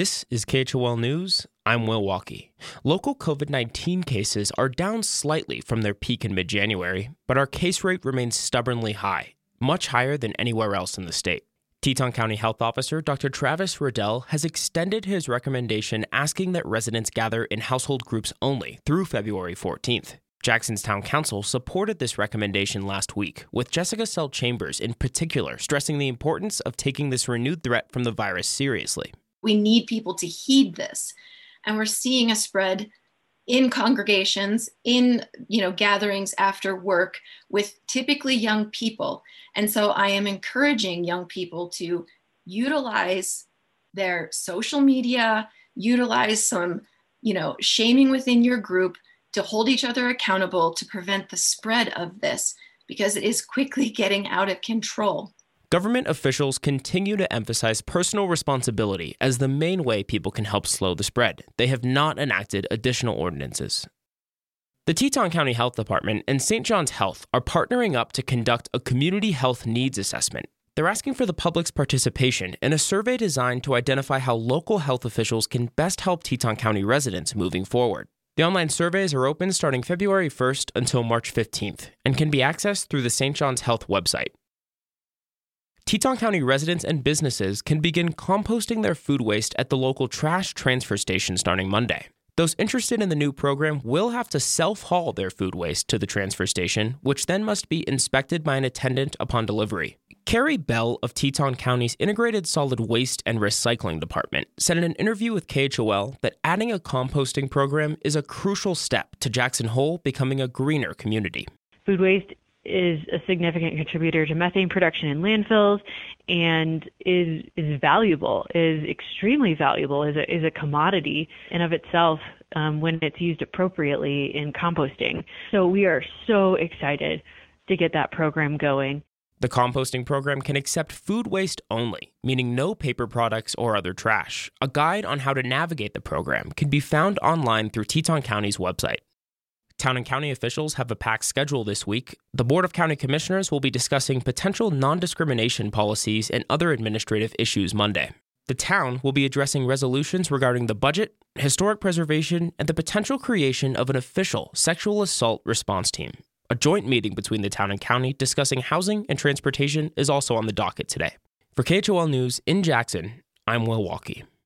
This is KHOL News. I'm Will Walkie. Local COVID-19 cases are down slightly from their peak in mid-January, but our case rate remains stubbornly high, much higher than anywhere else in the state. Teton County Health Officer Dr. Travis Riddell has extended his recommendation asking that residents gather in household groups only through February 14th. Jackson's Town Council supported this recommendation last week, with Jessica Sell Chambers in particular stressing the importance of taking this renewed threat from the virus seriously. We need people to heed this, and we're seeing a spread in congregations, in gatherings after work with typically young people. And so I am encouraging young people to utilize their social media, utilize some shaming within your group to hold each other accountable to prevent the spread of this, because it is quickly getting out of control. Government officials continue to emphasize personal responsibility as the main way people can help slow the spread. They have not enacted additional ordinances. The Teton County Health Department and St. John's Health are partnering up to conduct a community health needs assessment. They're asking for the public's participation in a survey designed to identify how local health officials can best help Teton County residents moving forward. The online surveys are open starting February 1st until March 15th and can be accessed through the St. John's Health website. Teton County residents and businesses can begin composting their food waste at the local trash transfer station starting Monday. Those interested in the new program will have to self-haul their food waste to the transfer station, which then must be inspected by an attendant upon delivery. Carrie Bell of Teton County's Integrated Solid Waste and Recycling Department said in an interview with KHOL that adding a composting program is a crucial step to Jackson Hole becoming a greener community. Food waste is a significant contributor to methane production in landfills, and is valuable, is extremely valuable, is a commodity in of itself when it's used appropriately in composting. So we are so excited to get that program going. The composting program can accept food waste only, meaning no paper products or other trash. A guide on how to navigate the program can be found online through Teton County's website. Town and county officials have a packed schedule this week. The Board of County Commissioners will be discussing potential non-discrimination policies and other administrative issues Monday. The town will be addressing resolutions regarding the budget, historic preservation, and the potential creation of an official sexual assault response team. A joint meeting between the town and county discussing housing and transportation is also on the docket today. For KHOL News in Jackson, I'm Will Walkie.